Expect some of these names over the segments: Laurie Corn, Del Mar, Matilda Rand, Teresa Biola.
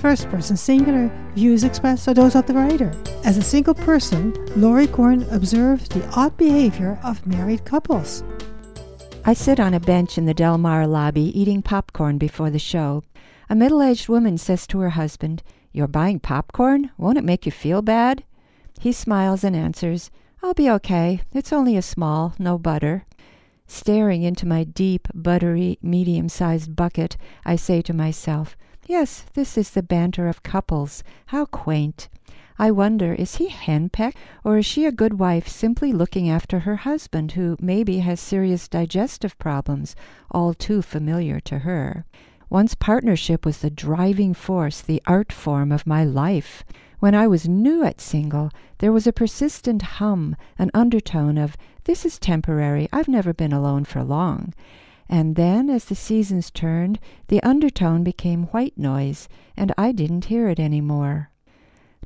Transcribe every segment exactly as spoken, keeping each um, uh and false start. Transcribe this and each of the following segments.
First-person singular views expressed are those of the writer. As a single person, Laurie Corn observed the odd behavior of married couples. I sit on a bench in the Del Mar lobby eating popcorn before the show. A middle-aged woman says to her husband, "You're buying popcorn? Won't it make you feel bad?" He smiles and answers, "I'll be okay. It's only a small, no butter." Staring into my deep, buttery, medium-sized bucket, I say to myself, yes, this is the banter of couples. How quaint. I wonder, is he henpecked, or is she a good wife simply looking after her husband, who maybe has serious digestive problems, all too familiar to her? Once partnership was the driving force, the art form of my life. When I was new at single, there was a persistent hum, an undertone of, this is temporary, I've never been alone for long. And then, as the seasons turned, the undertone became white noise, and I didn't hear it anymore.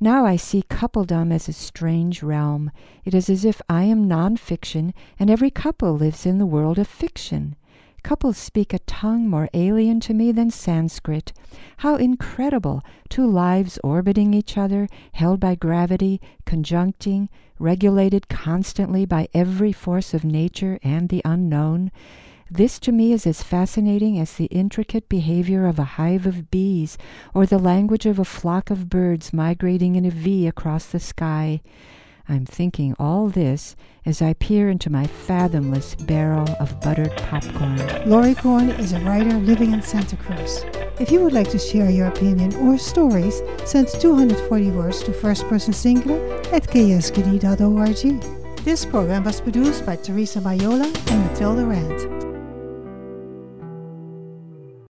Now I see coupledom as a strange realm. It is as if I am non-fiction, and every couple lives in the world of fiction. Couples speak a tongue more alien to me than Sanskrit. How incredible, two lives orbiting each other, held by gravity, conjuncting, regulated constantly by every force of nature and the unknown. This to me is as fascinating as the intricate behavior of a hive of bees or the language of a flock of birds migrating in a V across the sky. I'm thinking all this as I peer into my fathomless barrel of buttered popcorn. Laurie Corn is a writer living in Santa Cruz. If you would like to share your opinion or stories, send two hundred forty words to firstpersonsingular at k s k d dot org. This program was produced by Teresa Biola and Matilda Rand.